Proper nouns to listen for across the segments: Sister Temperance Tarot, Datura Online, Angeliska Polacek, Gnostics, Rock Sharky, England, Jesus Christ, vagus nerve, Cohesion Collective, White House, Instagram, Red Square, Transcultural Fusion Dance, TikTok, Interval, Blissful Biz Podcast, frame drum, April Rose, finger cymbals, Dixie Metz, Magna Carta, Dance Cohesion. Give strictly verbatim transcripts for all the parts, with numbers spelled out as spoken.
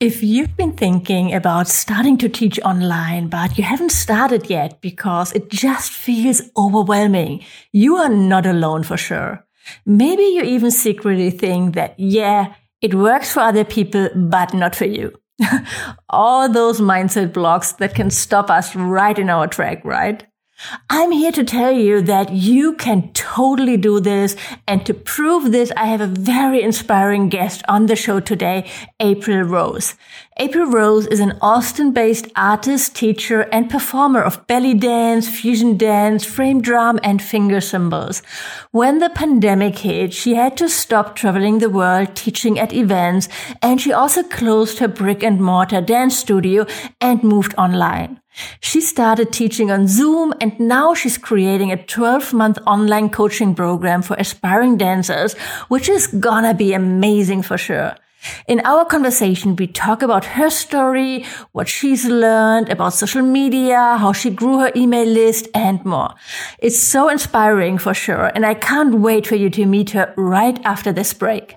If you've been thinking about starting to teach online, but you haven't started yet because it just feels overwhelming, you are not alone for sure. Maybe you even secretly think that, yeah, it works for other people, but not for you. All those mindset blocks that can stop us right in our track, right? I'm here to tell you that you can totally do this. And to prove this, I have a very inspiring guest on the show today, April Rose. April Rose is an Austin-based artist, teacher, and performer of belly dance, fusion dance, frame drum, and finger cymbals. When the pandemic hit, she had to stop traveling the world, teaching at events, and she also closed her brick and mortar dance studio and moved online. She started teaching on Zoom, and now she's creating a twelve-month online coaching program for aspiring dancers, which is gonna be amazing for sure. In our conversation, we talk about her story, what she's learned, about social media, how she grew her email list, and more. It's so inspiring for sure, and I can't wait for you to meet her right after this break.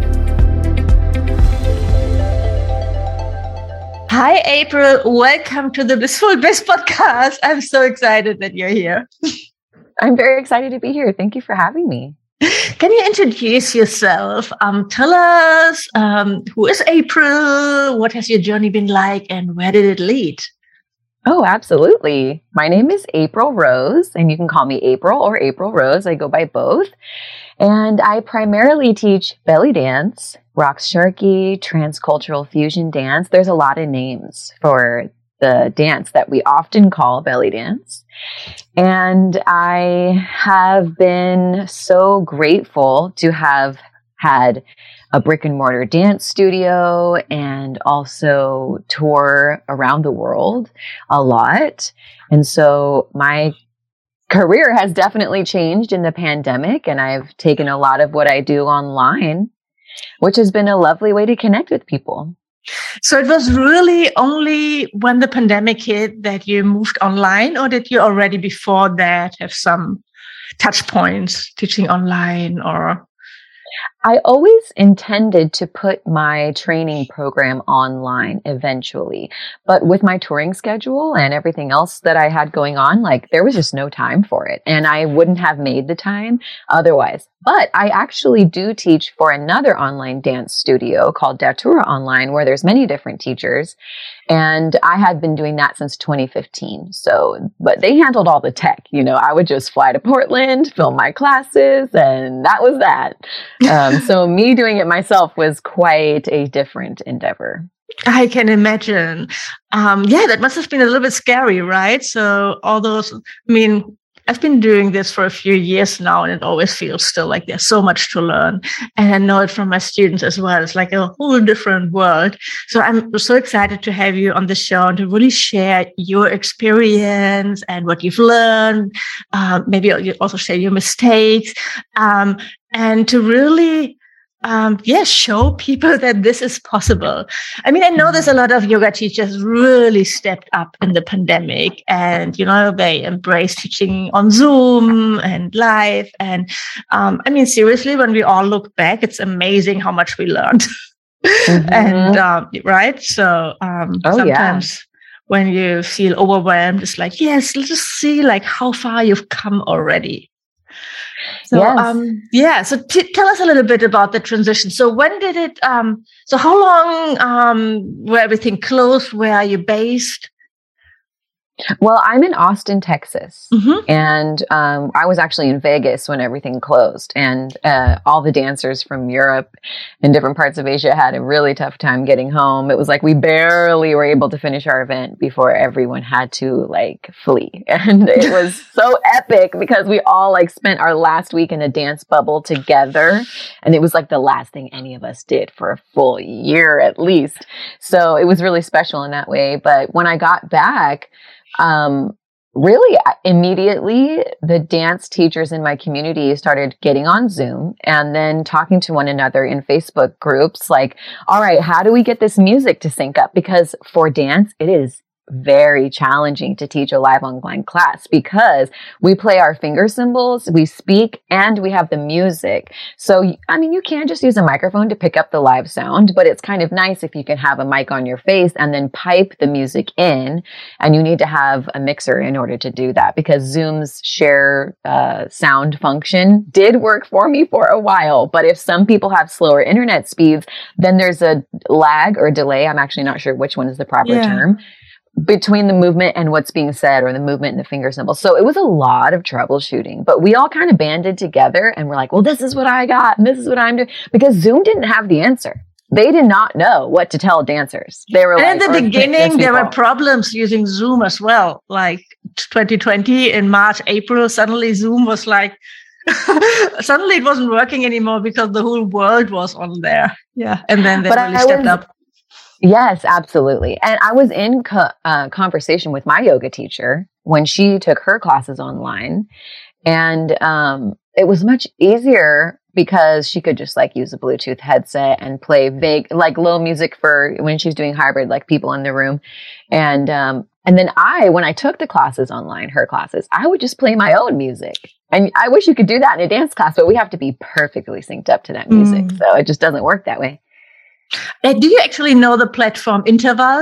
Hi, April. Welcome to the Blissful Biz Podcast. I'm so excited that you're here. I'm very excited to be here. Thank you for having me. Can you introduce yourself? Um, tell us, um, who is April? What has your journey been like and where did it lead? Oh, absolutely. My name is April Rose, and you can call me April or April Rose. I go by both. And I primarily teach belly dance, Rock Sharky, Transcultural Fusion Dance. There's a lot of names for the dance that we often call belly dance. And I have been so grateful to have had a brick and mortar dance studio and also tour around the world a lot. And so my career has definitely changed in the pandemic, and I've taken a lot of what I do online, which has been a lovely way to connect with people. So it was really only when the pandemic hit that you moved online, or did you already before that have some touch points teaching online? Or I always intended to put my training program online eventually, but with my touring schedule and everything else that I had going on, like there was just no time for it, and I wouldn't have made the time otherwise. But I actually do teach for another online dance studio called Datura Online, where there's many different teachers, and I had been doing that since twenty fifteen. So, but they handled all the tech. You know, I would just fly to Portland, film my classes, and that was that. Um, so me doing it myself was quite a different endeavor. I can imagine. Um, yeah, that must have been a little bit scary, right? So all those, I mean, I've been doing this for a few years now, and it always feels still like there's so much to learn. And I know it from my students as well. It's like a whole different world. So I'm so excited to have you on the show and to really share your experience and what you've learned. Uh, maybe you also share your mistakes, um, and to really Um, yeah, show people that this is possible. I mean, I know there's a lot of yoga teachers really stepped up in the pandemic, and, you know, they embraced teaching on Zoom and live. And, um, I mean, seriously, when we all look back, it's amazing how much we learned. Mm-hmm. And, um, right. So, um, oh, sometimes. Yeah. When you feel overwhelmed, it's like, yes, let's just see like how far you've come already. So, yes. um, yeah, so t- tell us a little bit about the transition. So when did it, um, so how long um, were everything closed? Where are you based? Well, I'm in Austin, Texas, mm-hmm. and um, I was actually in Vegas when everything closed, and uh, all the dancers from Europe and different parts of Asia had a really tough time getting home. It was like we barely were able to finish our event before everyone had to like flee, and it was so epic because we all like spent our last week in a dance bubble together, and it was like the last thing any of us did for a full year at least. So it was really special in that way. But when I got back, Um, really immediately the dance teachers in my community started getting on Zoom and then talking to one another in Facebook groups like, all right, how do we get this music to sync up? Because for dance, it is very challenging to teach a live online class because we play our finger cymbals, we speak, and we have the music. So, I mean, you can just use a microphone to pick up the live sound, but it's kind of nice if you can have a mic on your face and then pipe the music in, and you need to have a mixer in order to do that because Zoom's share uh, sound function did work for me for a while, but if some people have slower internet speeds, then there's a lag or delay. I'm actually not sure which one is the proper yeah. term. Between the movement and what's being said, or the movement and the finger cymbals. So it was a lot of troubleshooting, but we all kind of banded together and we're like, well, this is what I got and this is what I'm doing, because Zoom didn't have the answer. They did not know what to tell dancers. They were and like, in the beginning, there were problems using Zoom as well. Like twenty twenty in March, April, suddenly Zoom was like, suddenly it wasn't working anymore because the whole world was on there. Yeah. And then they but really I stepped was, up. Yes, absolutely. And I was in co- uh, conversation with my yoga teacher when she took her classes online. And um, it was much easier because she could just like use a Bluetooth headset and play vague, like low music for when she's doing hybrid, like people in the room. And um, and then I, when I took the classes online, her classes, I would just play my own music. And I wish you could do that in a dance class, but we have to be perfectly synced up to that music. Mm. So it just doesn't work that way. Uh, do you actually know the platform Interval?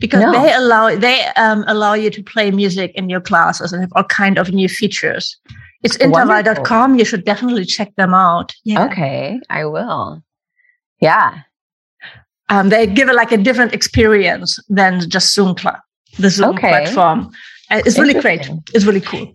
Because no. they allow they um, allow you to play music in your classes and have all kind of new features. It's interval dot com. You should definitely check them out. Yeah. Okay, I will. Yeah, um, they give it like a different experience than just Zoom class. The Zoom okay. platform. Uh, it's really great. It's really cool.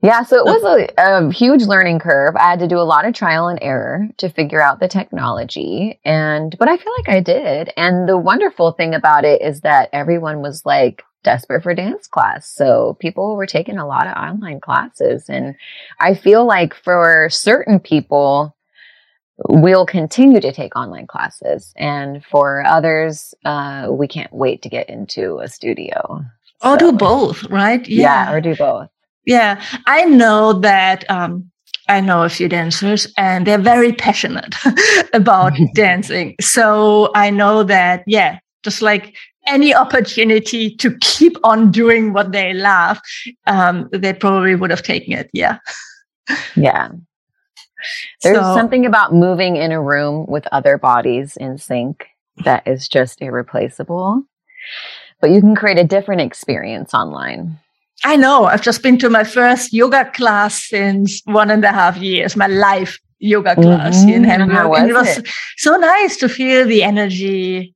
Yeah, so it was a, a huge learning curve. I had to do a lot of trial and error to figure out the technology, and but I feel like I did. And the wonderful thing about it is that everyone was like desperate for dance class. So people were taking a lot of online classes, and I feel like for certain people, we'll continue to take online classes, and for others, uh, we can't wait to get into a studio. Or so, do both, right? Yeah, yeah or do both. Yeah, I know that um, I know a few dancers and they're very passionate about dancing. So I know that, yeah, just like any opportunity to keep on doing what they love, um, they probably would have taken it. Yeah. Yeah. There's so, something about moving in a room with other bodies in sync that is just irreplaceable. But you can create a different experience online. I know. I've just been to my first yoga class since one and a half years, my live yoga class mm-hmm. in Hamburg. How was and it was it? So nice to feel the energy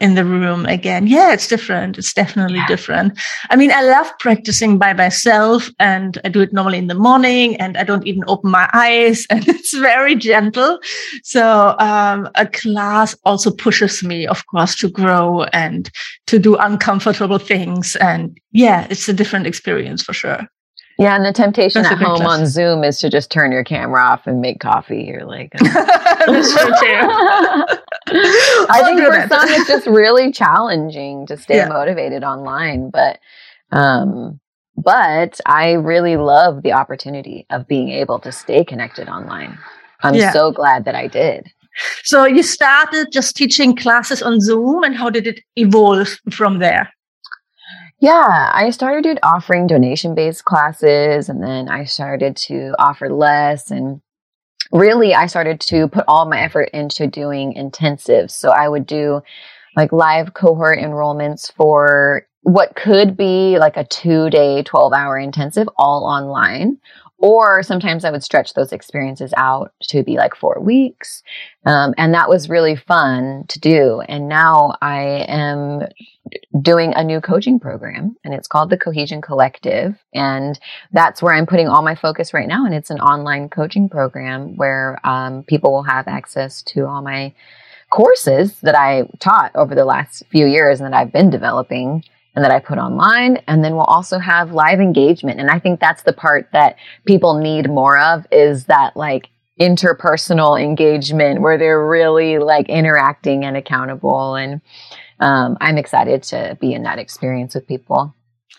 in the room again. Yeah, it's different. It's definitely yeah. different. I mean, I love practicing by myself, and I do it normally in the morning, and I don't even open my eyes, and it's very gentle. So um, a class also pushes me, of course, to grow and to do uncomfortable things. And yeah, it's a different experience for sure. Yeah, and the temptation That's at home class. On Zoom is to just turn your camera off and make coffee. You're like, oh. That's true too. I think for it. some it's just really challenging to stay yeah. motivated online, but um, but I really love the opportunity of being able to stay connected online. I'm yeah. so glad that I did. So you started just teaching classes on Zoom, and how did it evolve from there? Yeah, I started offering donation-based classes, and then I started to offer less, and really I started to put all my effort into doing intensives. So I would do like live cohort enrollments for what could be like a two-day, twelve-hour intensive all online, Or sometimes I would stretch those experiences out to be like four weeks. Um, and that was really fun to do. And now I am doing a new coaching program, and it's called the Cohesion Collective. And that's where I'm putting all my focus right now. And it's an online coaching program where um, people will have access to all my courses that I taught over the last few years and that I've been developing and that I put online. And then we'll also have live engagement. And I think that's the part that people need more of, is that like interpersonal engagement where they're really like interacting and accountable. And um, I'm excited to be in that experience with people.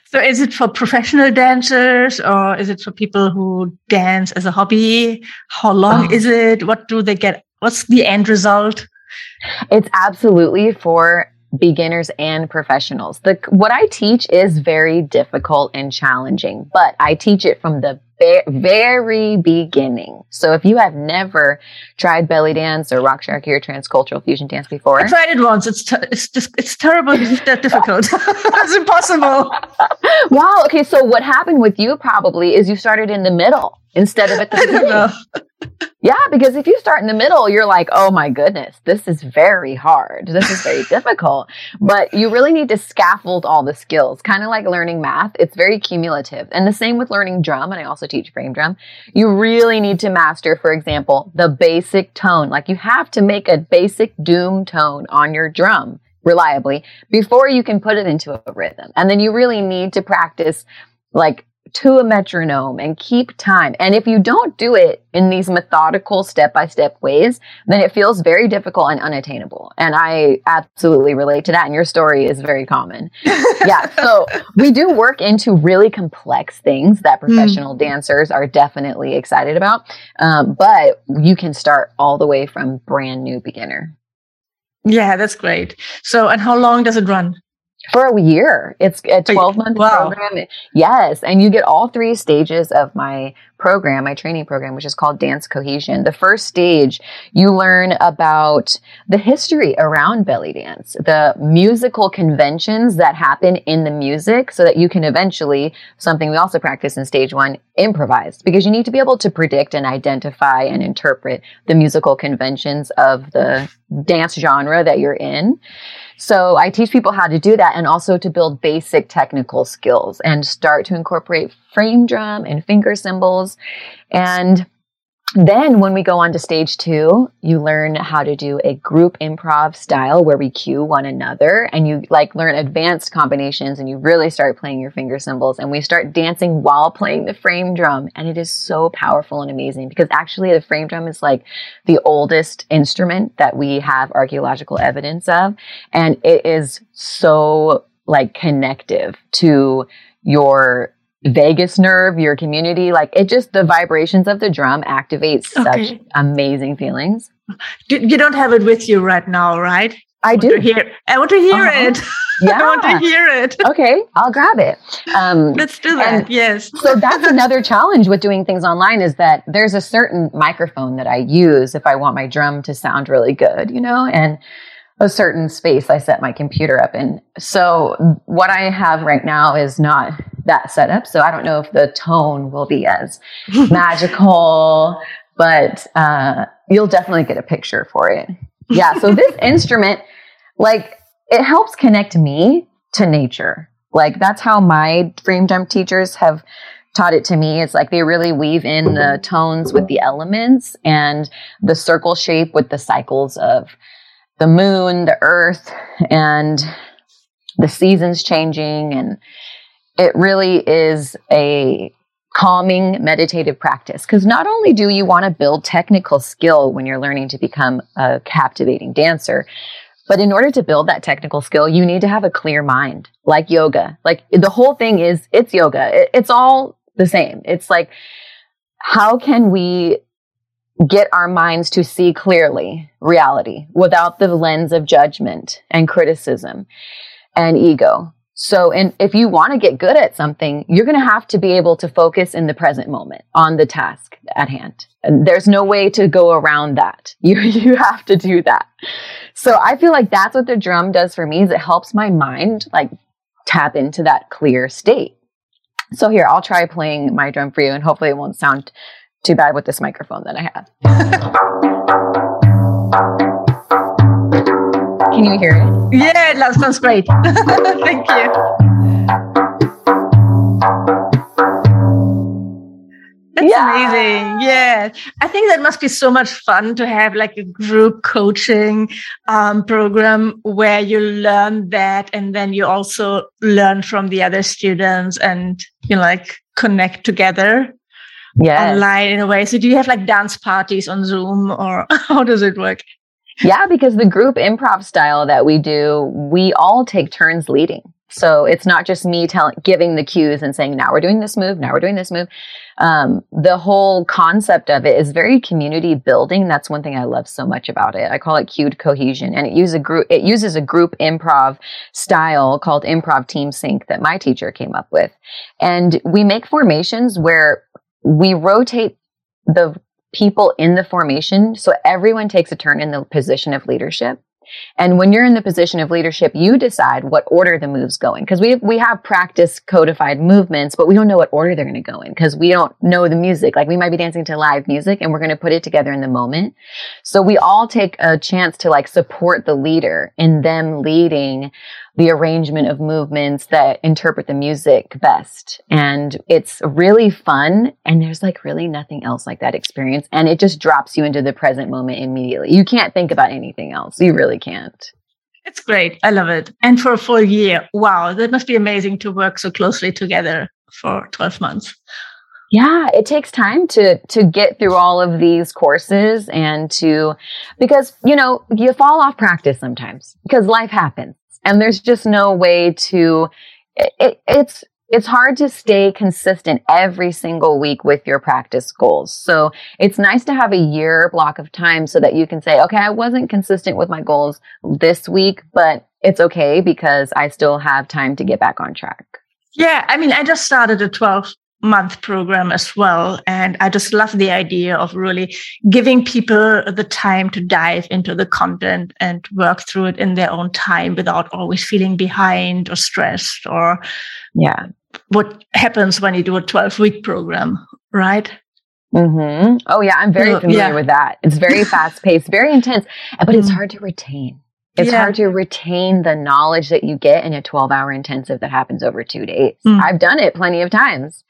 So is it for professional dancers, or is it for people who dance as a hobby? How long oh. is it? What do they get? What's the end result? It's absolutely for beginners and professionals. The, what I teach is very difficult and challenging, but I teach it from the be- very beginning. So if you have never tried belly dance or rock sharky or transcultural fusion dance before, I tried it once. It's ter- it's just it's terrible. It's that difficult. It's impossible. Wow. Okay. So what happened with you probably is you started in the middle instead of at the beginning. I don't know. Yeah, because if you start in the middle, you're like, oh my goodness, this is very hard. This is very difficult. But you really need to scaffold all the skills, kind of like learning math. It's very cumulative. And the same with learning drum. And I also teach frame drum. You really need to master, for example, the basic tone. Like you have to make a basic doom tone on your drum reliably before you can put it into a rhythm. And then you really need to practice like to a metronome and keep time. And if you don't do it in these methodical step-by-step ways, then it feels very difficult and unattainable. And I absolutely relate to that. And your story is very common. Yeah. So we do work into really complex things that professional mm. dancers are definitely excited about. Um, but you can start all the way from brand new beginner. Yeah, that's great. So, and how long does it run? For a year. It's a twelve-month wow. program. Yes. And you get all three stages of my program, my training program, which is called Dance Cohesion. The first stage, you learn about the history around belly dance, the musical conventions that happen in the music, so that you can eventually, something we also practice in stage one, improvise, because you need to be able to predict and identify and interpret the musical conventions of the dance genre that you're in. So I teach people how to do that, and also to build basic technical skills and start to incorporate frame drum and finger cymbals. And then when we go on to stage two, you learn how to do a group improv style where we cue one another, and you like learn advanced combinations, and you really start playing your finger cymbals, and we start dancing while playing the frame drum. And it is so powerful and amazing, because actually the frame drum is like the oldest instrument that we have archaeological evidence of. And it is so like connective to your vagus nerve, your community, like it just, the vibrations of the drum activates okay. such amazing feelings. You don't have it with you right now, right? I, I do. Want to hear, I want to hear uh-huh. it. Yeah. I want to hear it. Okay, I'll grab it. Um, Let's do that, yes. So that's another challenge with doing things online, is that there's a certain microphone that I use if I want my drum to sound really good, you know, and a certain space I set my computer up in. So what I have right now is not that setup. So I don't know if the tone will be as magical, but uh, you'll definitely get a picture for it. Yeah. So this instrument, like it helps connect me to nature. Like that's how my frame drum teachers have taught it to me. It's like they really weave in the tones with the elements, and the circle shape with the cycles of the moon, the earth, and the seasons changing. And it really is a calming meditative practice, because not only do you want to build technical skill when you're learning to become a captivating dancer, but in order to build that technical skill, you need to have a clear mind, like yoga. Like the whole thing is, it's yoga. It, it's all the same. It's like, how can we get our minds to see clearly reality without the lens of judgment and criticism and ego? So, and if you want to get good at something, you're going to have to be able to focus in the present moment on the task at hand. And there's no way to go around that. You, you have to do that. So I feel like that's what the drum does for me, is it helps my mind like tap into that clear state. So here, I'll try playing my drum for you, and hopefully it won't sound too bad with this microphone that I have. Can you hear it? Yeah, that sounds great. Thank you. That's yeah. amazing. Yeah. I think that must be so much fun to have like a group coaching um, program where you learn that, and then you also learn from the other students and you like connect together. Yes. Online in a way. So do you have like dance parties on Zoom, or how does it work? Yeah, because the group improv style that we do, we all take turns leading. So it's not just me telling, giving the cues and saying, now we're doing this move, now we're doing this move. Um, the whole concept of it is very community building. That's one thing I love so much about it. I call it cued cohesion, and it uses a group, it uses a group improv style called improv team sync that my teacher came up with. And we make formations where we rotate the people in the formation, so everyone takes a turn in the position of leadership. And when you're in the position of leadership, you decide what order the moves go in. Because we we have practice codified movements, but we don't know what order they're going to go in because we don't know the music. Like, we might be dancing to live music and we're going to put it together in the moment. So we all take a chance to like support the leader in them leading the arrangement of movements that interpret the music best. And it's really fun. And there's like really nothing else like that experience. And it just drops you into the present moment immediately. You can't think about anything else. You really can't. It's great. I love it. And for a full year. Wow. That must be amazing to work so closely together for twelve months. Yeah, it takes time to to get through all of these courses and to, because, you know, you fall off practice sometimes because life happens. And there's just no way to, it, it's it's hard to stay consistent every single week with your practice goals. So it's nice to have a year block of time so that you can say, okay, I wasn't consistent with my goals this week, but it's okay because I still have time to get back on track. Yeah, I mean, I just started a twelve month program as well. And I just love the idea of really giving people the time to dive into the content and work through it in their own time without always feeling behind or stressed or yeah, what happens when you do a twelve week program, right? Mm-hmm. Oh yeah, I'm very familiar yeah. with that. It's very fast paced, very intense, but it's hard to retain. It's yeah. hard to retain the knowledge that you get in a twelve hour intensive that happens over two days. Mm. I've done it plenty of times,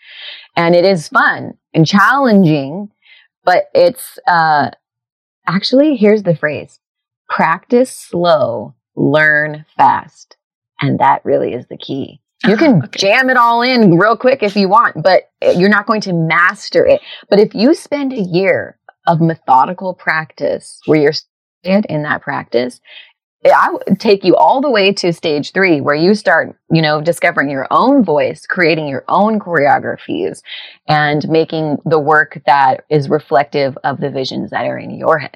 and it is fun and challenging, but it's uh, actually, here's the phrase, practice slow, learn fast. And that really is the key. You can okay. jam it all in real quick if you want, but you're not going to master it. But if you spend a year of methodical practice where you're in that practice, I would take you all the way to stage three, where you start, you know, discovering your own voice, creating your own choreographies, and making the work that is reflective of the visions that are in your head.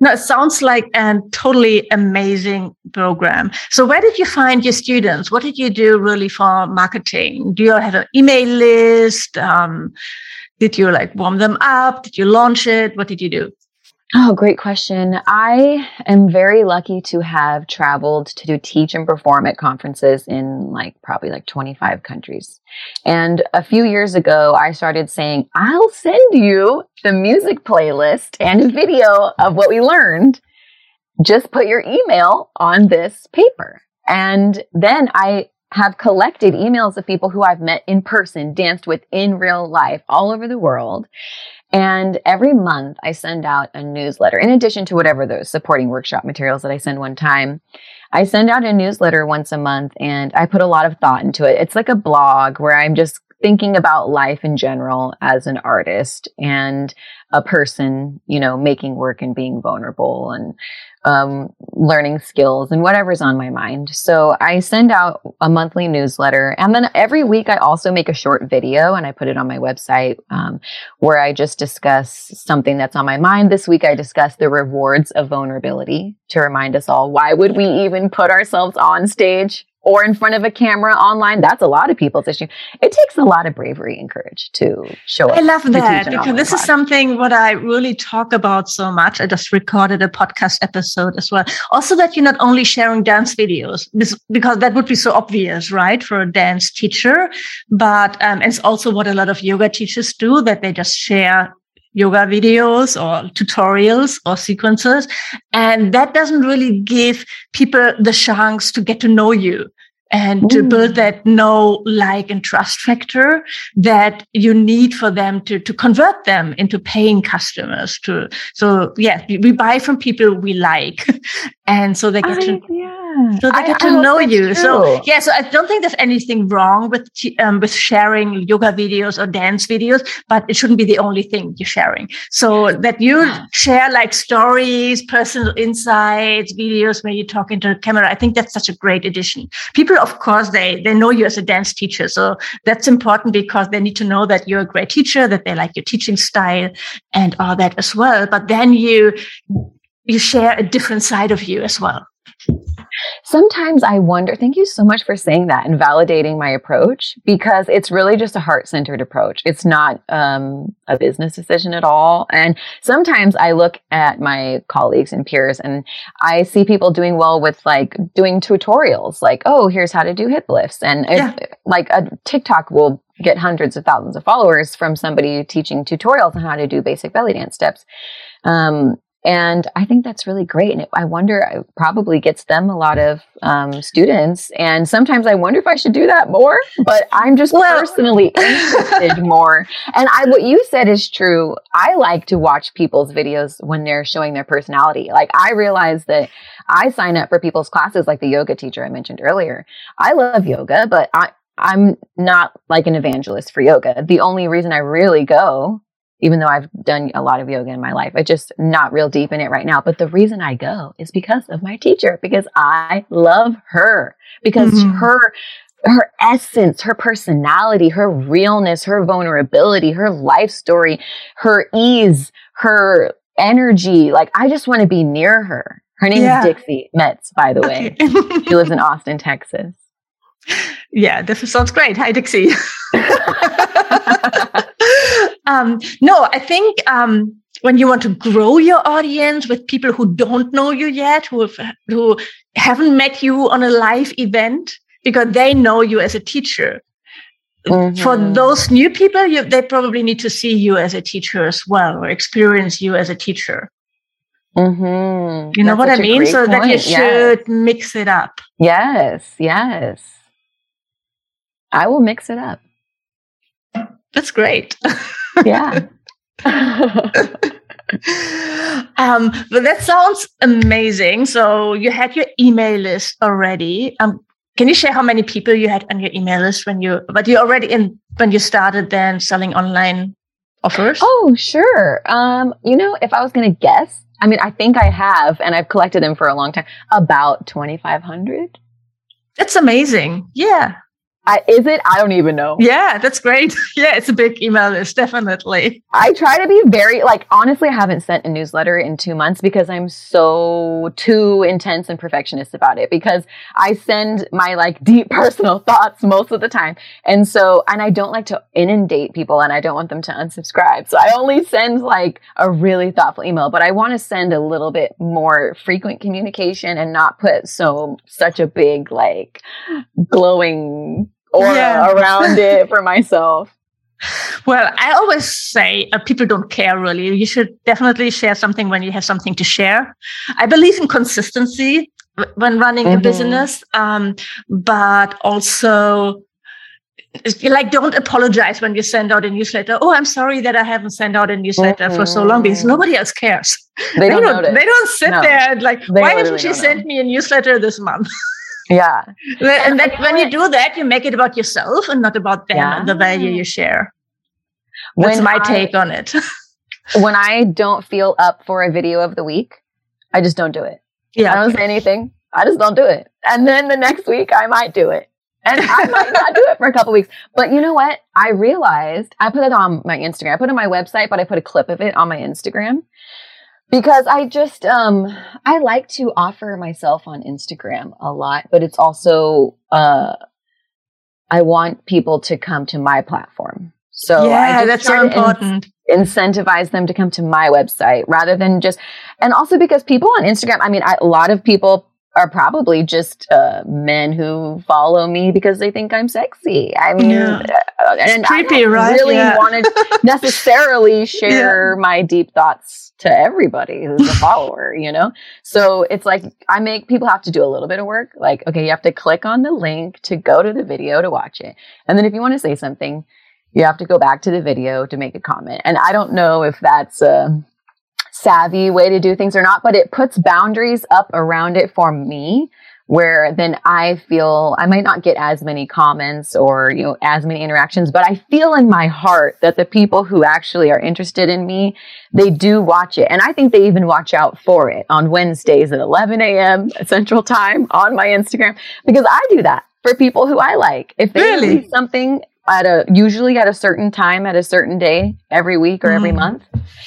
No, it sounds like a totally amazing program. So where did you find your students? What did you do really for marketing? Do you have an email list? Um, did you like warm them up? Did you launch it? What did you do? Oh, great question. I am very lucky to have traveled to do, teach and perform at conferences in like probably like twenty-five countries. And a few years ago, I started saying, I'll send you the music playlist and a video of what we learned. Just put your email on this paper. And then I have collected emails of people who I've met in person, danced with in real life all over the world. And every month I send out a newsletter. In addition to whatever those supporting workshop materials that I send one time, I send out a newsletter once a month, and I put a lot of thought into it. It's like a blog where I'm just thinking about life in general as an artist and a person, you know, making work and being vulnerable and um, learning skills and whatever's on my mind. So I send out a monthly newsletter, and then every week I also make a short video, and I put it on my website um, where I just discuss something that's on my mind. This week I discussed the rewards of vulnerability to remind us all, why would we even put ourselves on stage? or in front of a camera online. That's a lot of people's issue. It takes a lot of bravery and courage to show up. I love that, because this is something what I really talk about so much. I just recorded a podcast episode as well. Also that you're not only sharing dance videos, because that would be so obvious, right, for a dance teacher. But um, it's also what a lot of yoga teachers do, that they just share yoga videos or tutorials or sequences. And that doesn't really give people the chance to get to know you and Ooh. to build that know, like, and trust factor that you need for them to, to convert them into paying customers. To So, yeah, we buy from people we like. And so they get I, to... Yeah. So they I, get to I know you. True. So yeah, so I don't think there's anything wrong with um, with sharing yoga videos or dance videos, but it shouldn't be the only thing you're sharing. So that you yeah. share like stories, personal insights, videos where you talk into the camera. I think that's such a great addition. People, of course, they they know you as a dance teacher, so that's important because they need to know that you're a great teacher, that they like your teaching style and all that as well. But then you you share a different side of you as well. Sometimes I wonder, thank you so much for saying that and validating my approach, because it's really just a heart-centered approach. It's not um, a business decision at all. And sometimes I look at my colleagues and peers and I see people doing well with like doing tutorials, like, oh, here's how to do hip lifts. And yeah. if, like a TikTok will get hundreds of thousands of followers from somebody teaching tutorials on how to do basic belly dance steps. Um, And I think that's really great. And it, I wonder, it probably gets them a lot of um, students. And sometimes I wonder if I should do that more, but I'm just well. personally interested more. And I, what you said is true. I like to watch people's videos when they're showing their personality. Like I realize that I sign up for people's classes, like the yoga teacher I mentioned earlier. I love yoga, but I, I'm not like an evangelist for yoga. The only reason I really go, even though I've done a lot of yoga in my life, I just not real deep in it right now. But the reason I go is because of my teacher, because I love her, because mm-hmm. her, her essence, her personality, her realness, her vulnerability, her life story, her ease, her energy. Like I just want to be near her. Her name yeah. is Dixie Metz, by the okay. way. She lives in Austin, Texas. Yeah, this sounds great. Hi, Dixie. Um, no, I think um, when you want to grow your audience with people who don't know you yet, who have, who haven't met you on a live event, because they know you as a teacher. Mm-hmm. For those new people, you, they probably need to see you as a teacher as well, or experience you as a teacher. Mm-hmm. You know That's what I mean? So point. That you should yes. mix it up. Yes, yes. I will mix it up. That's great. Yeah. um, but that sounds amazing. So you had your email list already. Um, can you share how many people you had on your email list when you, but you already in, when you started then selling online offers? Oh, sure. Um, you know, if I was going to guess, I mean, I think I have, and I've collected them for a long time, about twenty-five hundred. That's amazing. Yeah. I, is it? I don't even know. Yeah, that's great. Yeah, it's a big email list, definitely. I try to be very, like, honestly, I haven't sent a newsletter in two months because I'm so too intense and perfectionist about it, because I send my, like, deep personal thoughts most of the time. And so, and I don't like to inundate people and I don't want them to unsubscribe. So I only send, like, a really thoughtful email, but I want to send a little bit more frequent communication and not put so, such a big, like, glowing aura yeah. around it for myself. Well, I always say uh, people don't care really. You should definitely share something when you have something to share. I believe in consistency w- when running mm-hmm. a business, um, but also like don't apologize when you send out a newsletter. Oh, I'm sorry that I haven't sent out a newsletter mm-hmm. for so long, because nobody else cares. They, they don't. don't they don't sit no. there and like, they why haven't she sent know. me a newsletter this month? Yeah. And, and that, when you do that, you make it about yourself and not about them yeah. and the value you share. That's when my I, take on it. When I don't feel up for a video of the week, I just don't do it. Yeah. I don't say anything. I just don't do it. And then the next week, I might do it. And I might not do it for a couple weeks. But you know what? I realized I put it on my Instagram. I put it on my website, but I put a clip of it on my Instagram. Because I just, um, I like to offer myself on Instagram a lot, but it's also, uh, I want people to come to my platform. So yeah, I that's so important. In- incentivize them to come to my website rather than just, and also because people on Instagram, I mean, I, a lot of people are probably just uh, men who follow me because they think I'm sexy. I mean, yeah. uh, and creepy, I don't right? really yeah. want to necessarily share yeah. my deep thoughts to everybody who's a follower, you know? So it's like, I make people have to do a little bit of work. Like, okay, you have to click on the link to go to the video to watch it. And then if you want to say something, you have to go back to the video to make a comment. And I don't know if that's a savvy way to do things or not, but it puts boundaries up around it for me, where then I feel I might not get as many comments or, you know, as many interactions, but I feel in my heart that the people who actually are interested in me, they do watch it. And I think they even watch out for it on Wednesdays at eleven a.m. Central Time on my Instagram, because I do that for people who I like. If they really? see something at a, usually at a certain time, at a certain day, every week or every mm. month.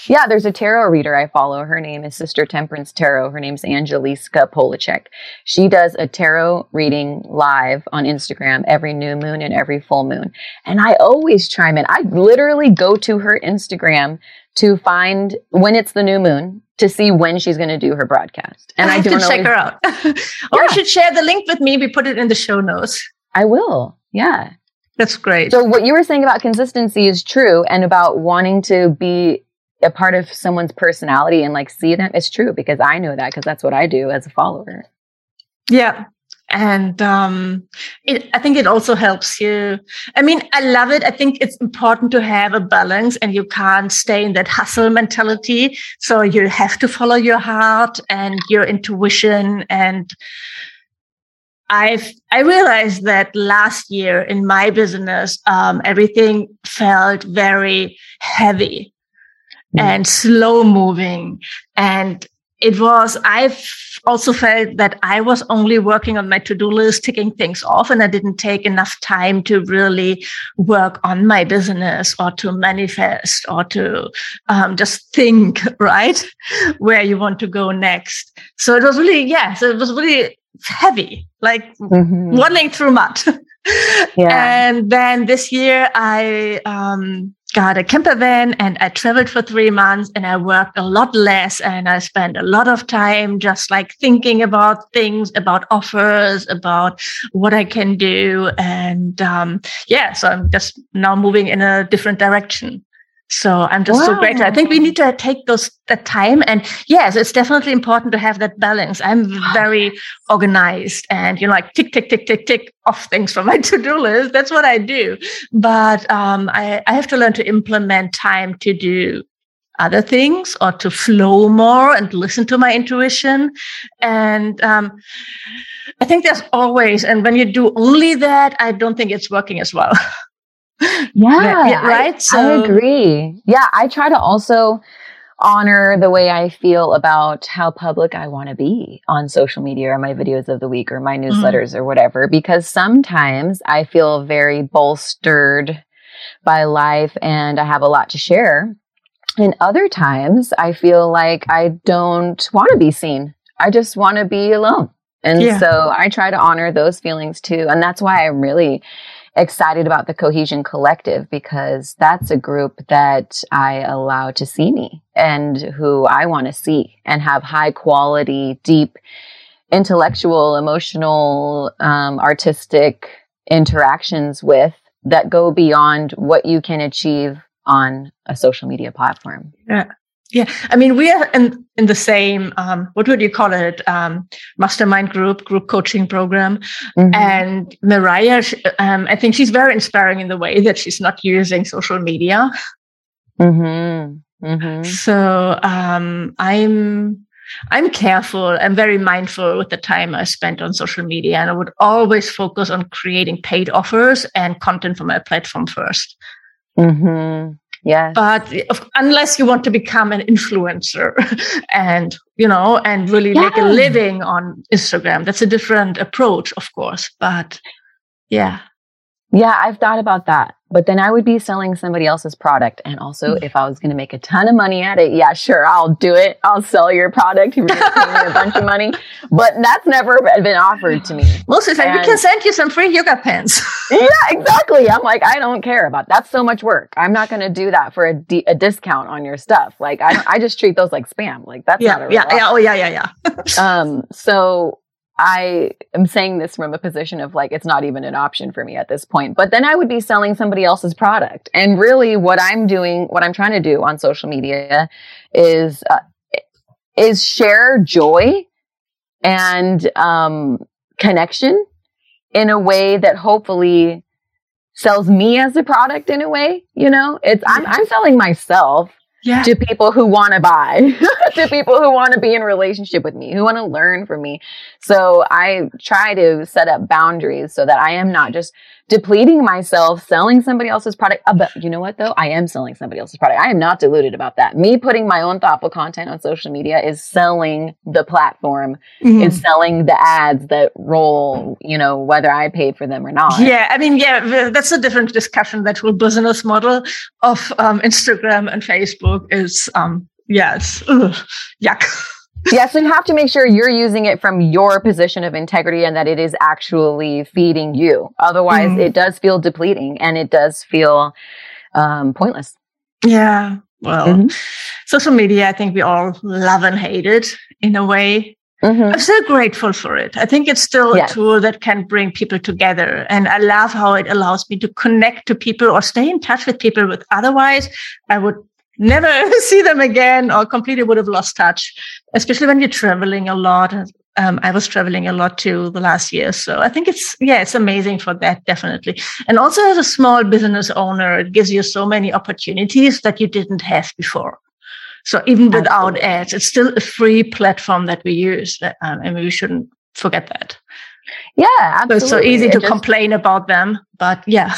Yeah, there's a tarot reader I follow. Her name is Sister Temperance Tarot. Her name's Angeliska Polacek. She does a tarot reading live on Instagram every new moon and every full moon. And I always chime in. I literally go to her Instagram to find when it's the new moon, to see when she's going to do her broadcast. And I, I have don't to check her out. Or yeah. you should share the link with me. We put it in the show notes. I will. Yeah. That's great. So what you were saying about consistency is true, and about wanting to be a part of someone's personality and like see them is true, because I know that, because that's what I do as a follower. Yeah. And um, it, I think it also helps you. I mean, I love it. I think it's important to have a balance, and you can't stay in that hustle mentality. So you have to follow your heart and your intuition. And I've, I realized that last year in my business, um, everything felt very heavy mm. and slow moving. And it was, I've also felt that I was only working on my to-do list, ticking things off, and I didn't take enough time to really work on my business or to manifest or to um, just think, right, where you want to go next. So it was really, yeah, so it was really heavy, like mm-hmm. running through mud. yeah. And then this year I um, got a camper van, and I traveled for three months and I worked a lot less, and I spent a lot of time just like thinking about things, about offers, about what I can do. And um, yeah, so I'm just now moving in a different direction. So I'm just wow. so grateful. I think we need to take those that time. And yes, it's definitely important to have that balance. I'm very organized, and you know, like tick, tick, tick, tick, tick off things from my to-do list. That's what I do. But um, I, I have to learn to implement time to do other things, or to flow more and listen to my intuition. And um, I think there's always, and when you do only that, I don't think it's working as well. Yeah, yeah, right. I, so I agree. Yeah, I try to also honor the way I feel about how public I want to be on social media, or my videos of the week, or my newsletters, mm. or whatever, because sometimes I feel very bolstered by life and I have a lot to share. And other times I feel like I don't want to be seen. I just want to be alone. And yeah. so I try to honor those feelings too. And that's why I'm really excited about the Cohesion Collective, because that's a group that I allow to see me and who I want to see, and have high quality, deep, intellectual, emotional, um, artistic interactions with, that go beyond what you can achieve on a social media platform. Yeah. Yeah, I mean, we are in, in the same, um, what would you call it, um, mastermind group, group coaching program. Mm-hmm. And Mariah, um, I think she's very inspiring in the way that she's not using social media. Mm-hmm. Mm-hmm. So um, I'm I'm careful. I'm very mindful with the time I spent on social media. And I would always focus on creating paid offers and content for my platform first. Mm-hmm. Yeah, but if, unless you want to become an influencer and, you know, and really yeah. make a living on Instagram, that's a different approach, of course. But yeah. Yeah, I've thought about that. But then I would be selling somebody else's product. And also, if I was going to make a ton of money at it, yeah, sure, I'll do it. I'll sell your product. You're going to pay me a bunch of money. But that's never been offered to me. Well, Susan, and we can send you some free yoga pants. Yeah, exactly. I'm like, I don't care about that. That's so much work. I'm not going to do that for a, d- a discount on your stuff. Like, I, I just treat those like spam. Like, that's yeah, not a real yeah, yeah, Oh, yeah, yeah, yeah. um, so... I am saying this from a position of like, it's not even an option for me at this point. But then I would be selling somebody else's product. And really what I'm doing, what I'm trying to do on social media is, uh, is share joy and um, connection in a way that hopefully sells me as a product in a way, you know, it's, I'm, I'm selling myself. Yeah. To people who want to buy, to people who want to be in a relationship with me, who want to learn from me. So I try to set up boundaries so that I am not just depleting myself, selling somebody else's product. Uh, but you know what, though? I am selling somebody else's product. I am not deluded about that. Me putting my own thoughtful content on social media is selling the platform, mm-hmm. is selling the ads that roll, you know, whether I paid for them or not. Yeah, I mean, yeah, that's a different discussion. That whole business model of um, Instagram and Facebook is, um, yes, ugh, yuck. Yes, so you have to make sure you're using it from your position of integrity and that it is actually feeding you. Otherwise, mm. it does feel depleting and it does feel um, pointless. Yeah, well, mm-hmm. social media, I think we all love and hate it in a way. Mm-hmm. I'm so grateful for it. I think it's still yes. a tool that can bring people together. And I love how it allows me to connect to people or stay in touch with people with otherwise I would never see them again or completely would have lost touch, especially when you're traveling a lot. Um, I was traveling a lot too the last year. So I think it's, yeah, it's amazing for that, definitely. And also as a small business owner, it gives you so many opportunities that you didn't have before. So even without Absolutely. ads, it's still a free platform that we use. That, um, and we shouldn't forget that. Yeah, absolutely. So it's so easy it to just... complain about them, but yeah.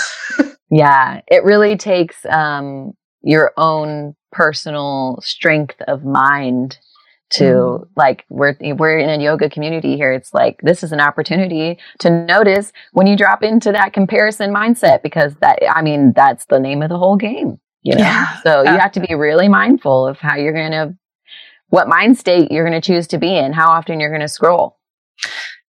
Yeah, it really takes... Um... your own personal strength of mind to mm. like we're we're in a yoga community here. It's like this is an opportunity to notice when you drop into that comparison mindset, because that I mean that's the name of the whole game, you know. Yeah. So you have to be really mindful of how you're going to, what mind state you're going to choose to be in, how often you're going to scroll.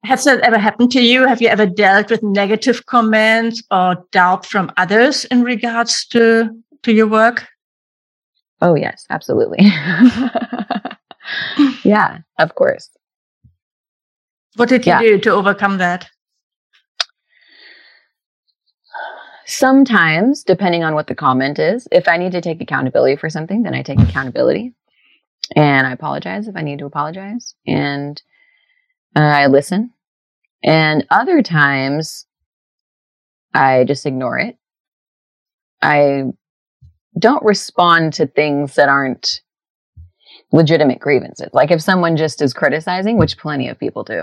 Has that ever happened to you? Have you ever dealt with negative comments or doubt from others in regards to to your work? Oh, yes, absolutely. Yeah, of course. What did you yeah. do to overcome that? Sometimes, depending on what the comment is, if I need to take accountability for something, then I take accountability. And I apologize if I need to apologize. And uh, I listen. And other times, I just ignore it. I don't respond to things that aren't legitimate grievances. Like if someone just is criticizing, which plenty of people do,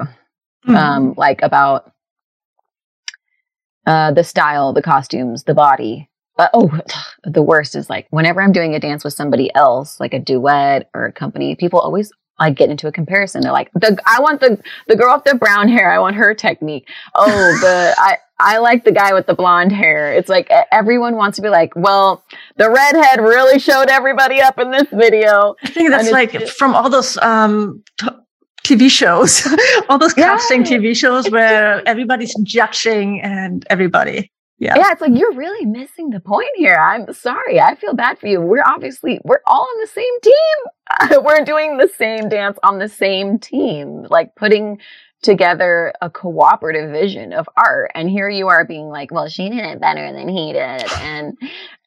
mm-hmm. um, like about uh, the style, the costumes, the body. Uh, oh, the worst is like whenever I'm doing a dance with somebody else, like a duet or a company, people always like get into a comparison. They're like, the, I want the the girl with the brown hair. I want her technique. Oh, the I. I like the guy with the blonde hair. It's like everyone wants to be like, well, the redhead really showed everybody up in this video. I think that's like just, from all those um, t- T V shows, all those yeah. casting T V shows where everybody's judging and everybody. Yeah. Yeah, it's like, you're really missing the point here. I'm sorry. I feel bad for you. We're obviously, we're all on the same team. We're doing the same dance on the same team, like putting together a cooperative vision of art, and here you are being like, well, she did it better than he did, and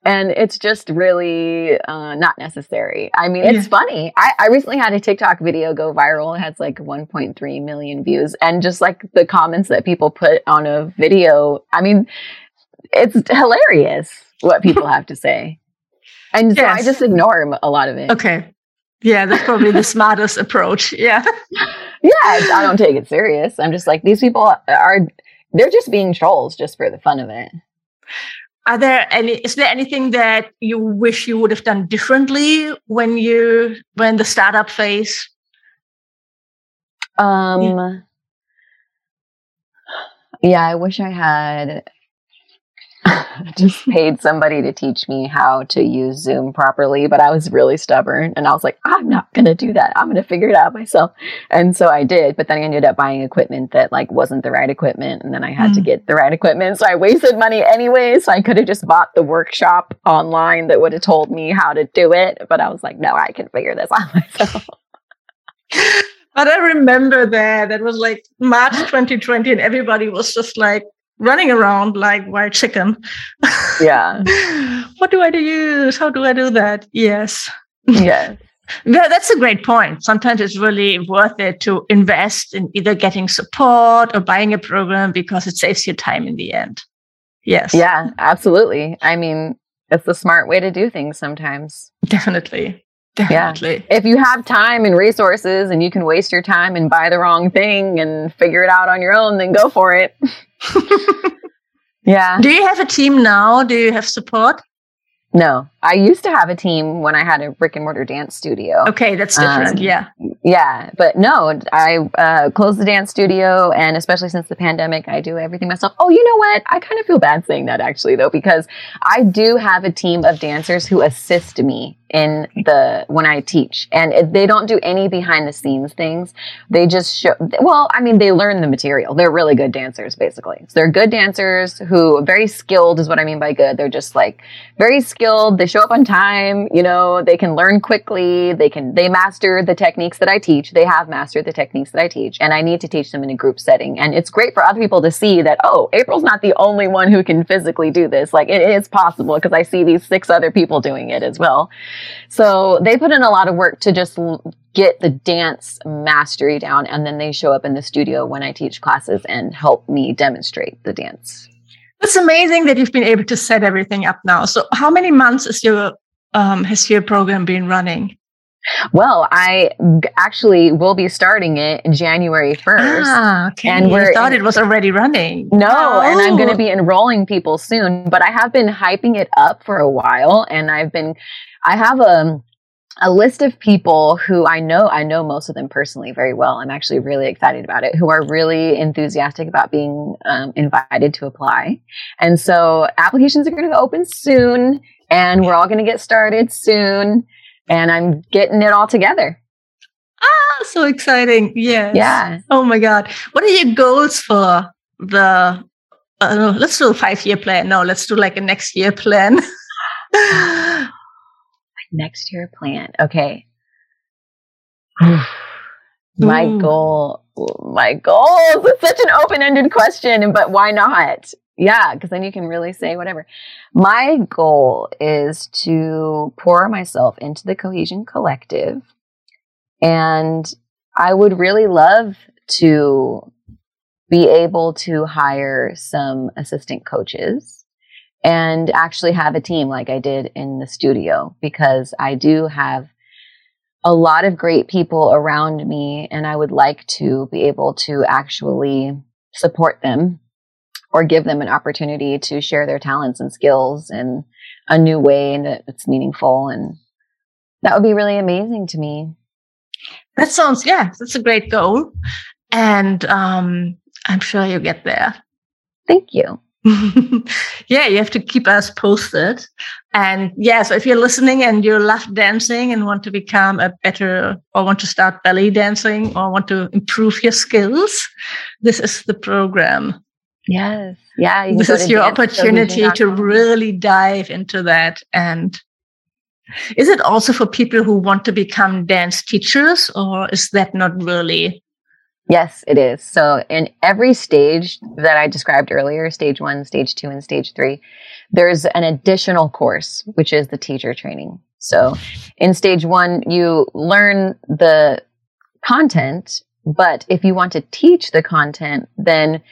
and it's just really uh not necessary. I mean, it's yeah. funny. I, I recently had a TikTok video go viral. It has like one point three million views, and just like the comments that people put on a video, I mean, it's hilarious what people have to say, and so yes. I just ignore a lot of it. Okay. Yeah, that's probably the smartest approach. Yeah. Yeah, I don't take it serious. I'm just like, these people are, they're just being trolls just for the fun of it. Are there any, is there anything that you wish you would have done differently when you, when the startup phase? Um, yeah, yeah I wish I had I just paid somebody to teach me how to use Zoom properly, but I was really stubborn and I was like, I'm not going to do that. I'm going to figure it out myself. And so I did, but then I ended up buying equipment that like wasn't the right equipment. And then I had mm. to get the right equipment. So I wasted money anyway. So I could have just bought the workshop online that would have told me how to do it. But I was like, no, I can figure this out myself. But I remember that. That was like March twenty twenty and everybody was just like, running around like wild chicken. Yeah. What do I use? How do I do that? Yes. Yes. Well, that's a great point. Sometimes it's really worth it to invest in either getting support or buying a program because it saves you time in the end. Yes. Yeah, absolutely. I mean, it's the smart way to do things sometimes. Definitely. Definitely. Yeah. If you have time and resources and you can waste your time and buy the wrong thing and figure it out on your own, then go for it. Yeah. Do you have a team now? Do you have support? No. I used to have a team when I had a brick and mortar dance studio. Okay, that's different. Um, yeah. Yeah. But no, I uh, closed the dance studio, and especially since the pandemic, I do everything myself. Oh, you know what? I kind of feel bad saying that actually, though, because I do have a team of dancers who assist me in the when I teach, and they don't do any behind the scenes things. They just show. Well, I mean, they learn the material. They're really good dancers, basically. So they're good dancers who are very skilled, is what I mean by good. They're just like very skilled. They show up on time, you know, they can learn quickly, they can, they master the techniques that I teach, they have mastered the techniques that I teach, and I need to teach them in a group setting. And it's great for other people to see that, oh, April's not the only one who can physically do this. Like, it is possible, because I see these six other people doing it as well. So they put in a lot of work to just l- get the dance mastery down, and then they show up in the studio when I teach classes and help me demonstrate the dance. It's amazing that you've been able to set everything up now. So how many months is your, um, has your program been running? Well, I actually will be starting it January first. Ah, okay. And we thought in, it was already running. No, oh. And I'm going to be enrolling people soon, but I have been hyping it up for a while, and I've been, I have a... a list of people who I know, I know most of them personally very well. I'm actually really excited about it, who are really enthusiastic about being um, invited to apply. And so applications are going to open soon, and we're all going to get started soon. And I'm getting it all together. Ah, so exciting. Yes. Yeah. Oh my God. What are your goals for the, uh, let's do a five year plan. No, let's do like a next year plan. Next year plan. Okay. my Ooh. goal, my goals. It's such an open-ended question, but why not? Yeah. Cause then you can really say whatever. My goal is to pour myself into the Cohesion Collective. And I would really love to be able to hire some assistant coaches and actually have a team like I did in the studio, because I do have a lot of great people around me, and I would like to be able to actually support them or give them an opportunity to share their talents and skills in a new way and that it's meaningful. And that would be really amazing to me. That sounds, yeah, that's a great goal. And um, I'm sure you'll get there. Thank you. Yeah, you have to keep us posted. And yeah, so if you're listening and you love dancing and want to become a better, or want to start belly dancing, or want to improve your skills, this is the program. Yes. Yeah. You this is your opportunity to really dive into that. And is it also for people who want to become dance teachers, or is that not really? Yes, it is. So in every stage that I described earlier, stage one, stage two, and stage three, there's an additional course, which is the teacher training. So in stage one, you learn the content, but if you want to teach the content, then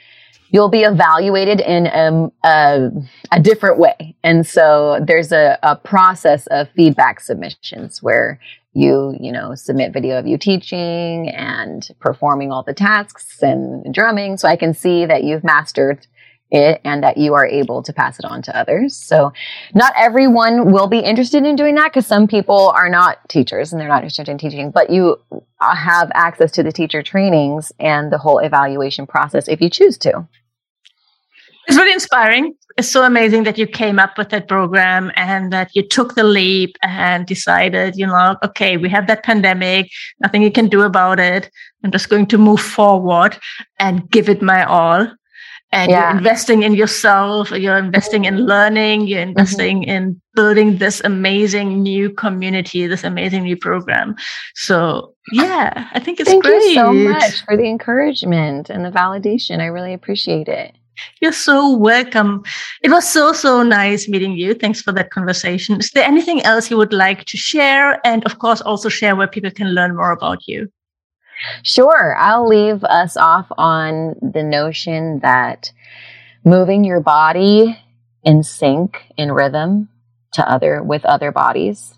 you'll be evaluated in a, a, a different way. And so there's a, a process of feedback submissions where You, you know, submit video of you teaching and performing all the tasks and drumming, so I can see that you've mastered it and that you are able to pass it on to others. So not everyone will be interested in doing that, because some people are not teachers and they're not interested in teaching, but you have access to the teacher trainings and the whole evaluation process if you choose to. It's really inspiring. It's so amazing that you came up with that program and that you took the leap and decided, you know, okay, we have that pandemic, nothing you can do about it. I'm just going to move forward and give it my all. And yeah. You're investing in yourself, you're investing in learning, you're investing mm-hmm. in building this amazing new community, this amazing new program. So yeah, I think it's Thank great. Thank you so much for the encouragement and the validation. I really appreciate it. You're so welcome. It was so, so nice meeting you. Thanks for that conversation. Is there anything else you would like to share? And of course, also share where people can learn more about you. Sure. I'll leave us off on the notion that moving your body in sync, in rhythm to other, with other bodies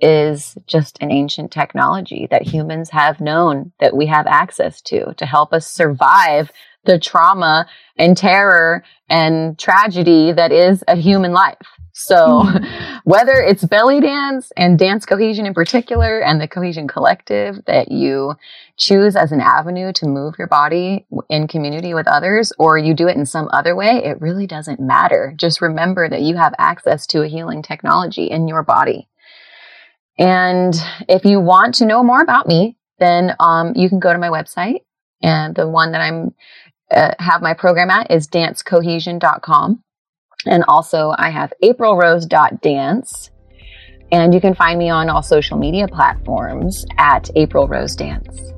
is just an ancient technology that humans have known that we have access to, to help us survive the trauma and terror and tragedy that is a human life. So whether it's belly dance and dance cohesion in particular and the Cohesion Collective that you choose as an avenue to move your body in community with others, or you do it in some other way, it really doesn't matter. Just remember that you have access to a healing technology in your body. And if you want to know more about me, then um, you can go to my website. And the one that I'm uh, have my program at is dance cohesion dot com. And also I have april rose dot dance. And you can find me on all social media platforms at April Rose Dance.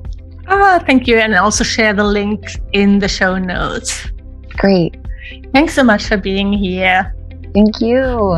Ah, thank you. And I'll also share the link in the show notes. Great. Thanks so much for being here. Thank you.